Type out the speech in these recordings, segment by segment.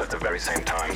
house at the very same time.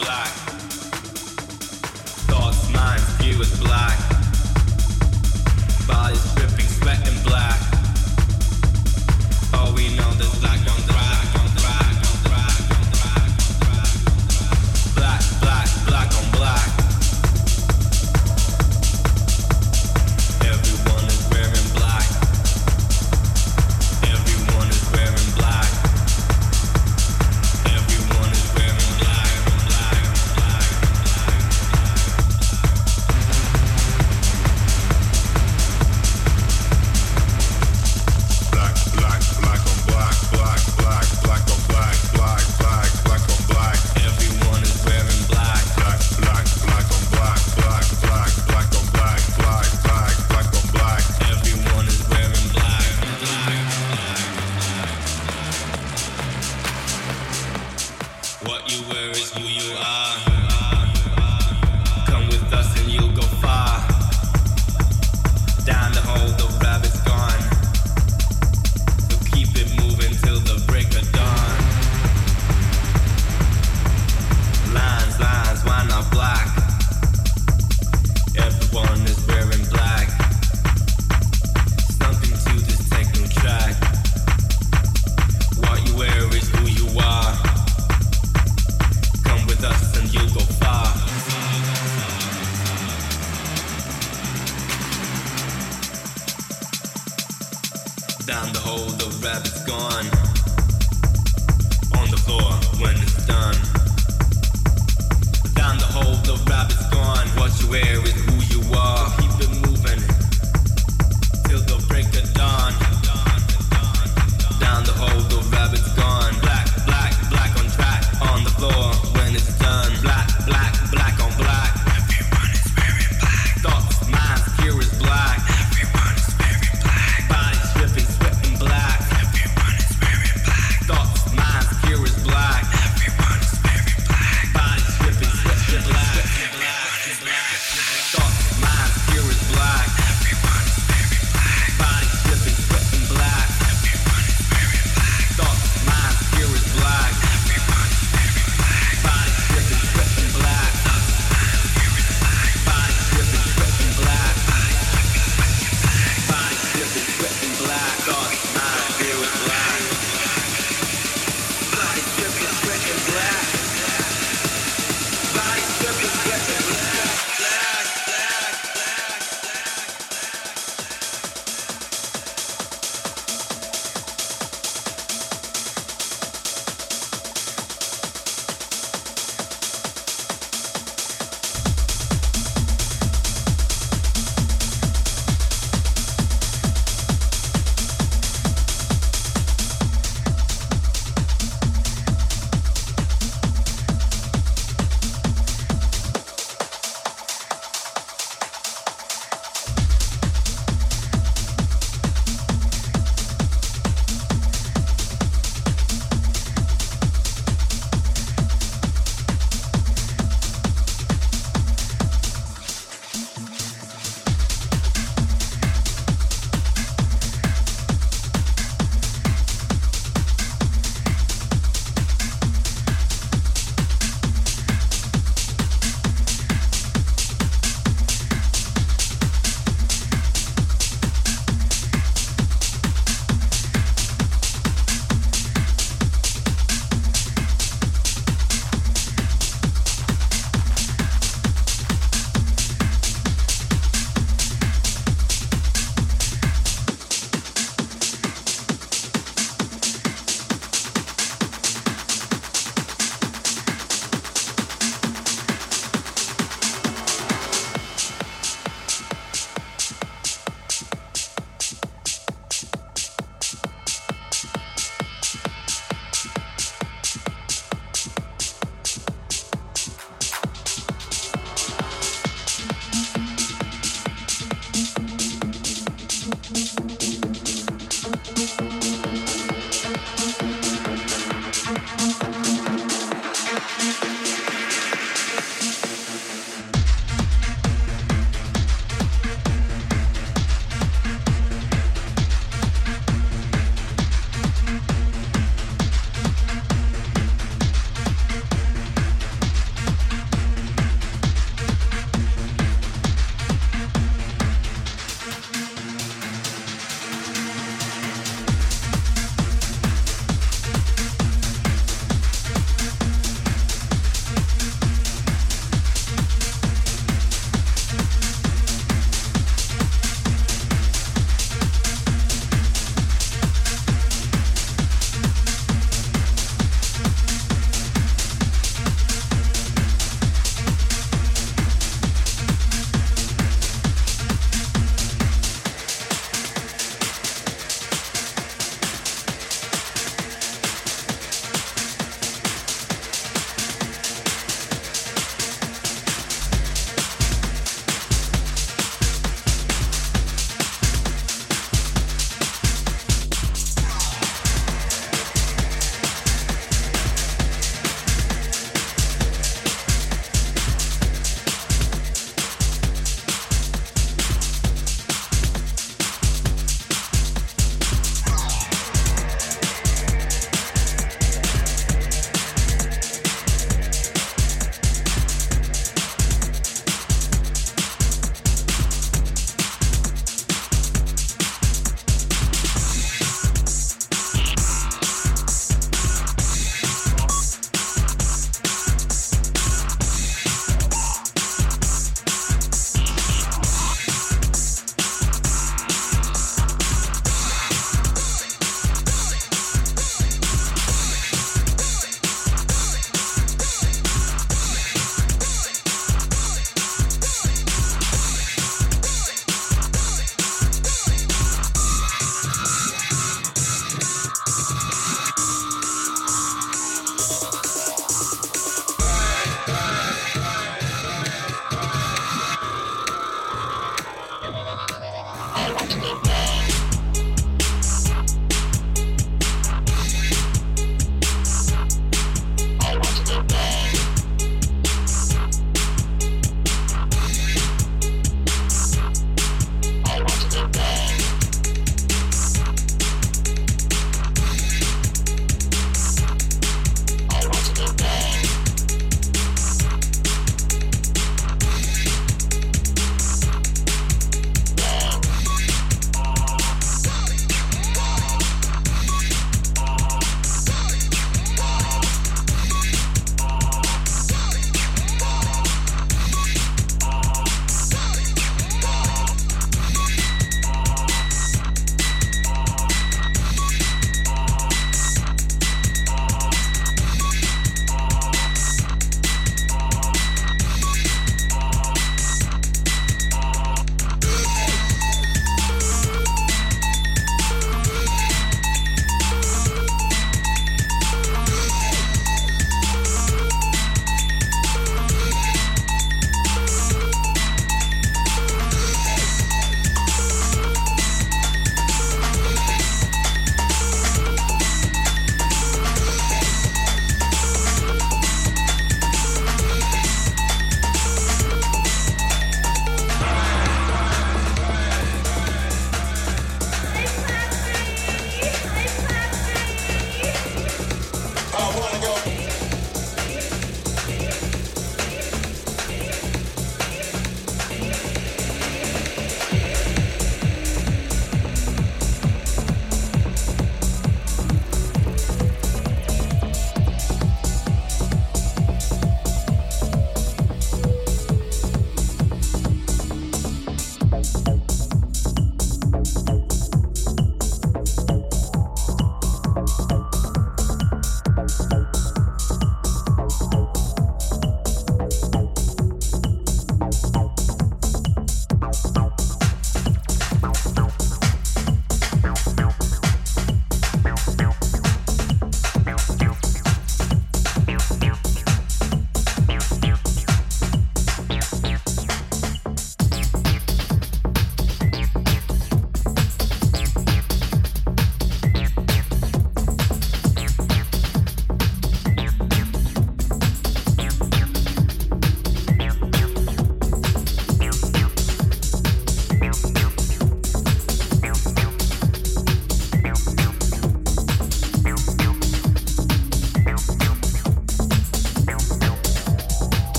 Thoughts, minds,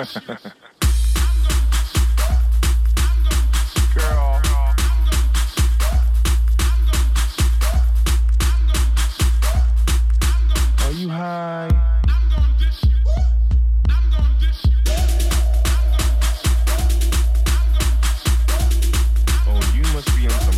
Oh, you must be on some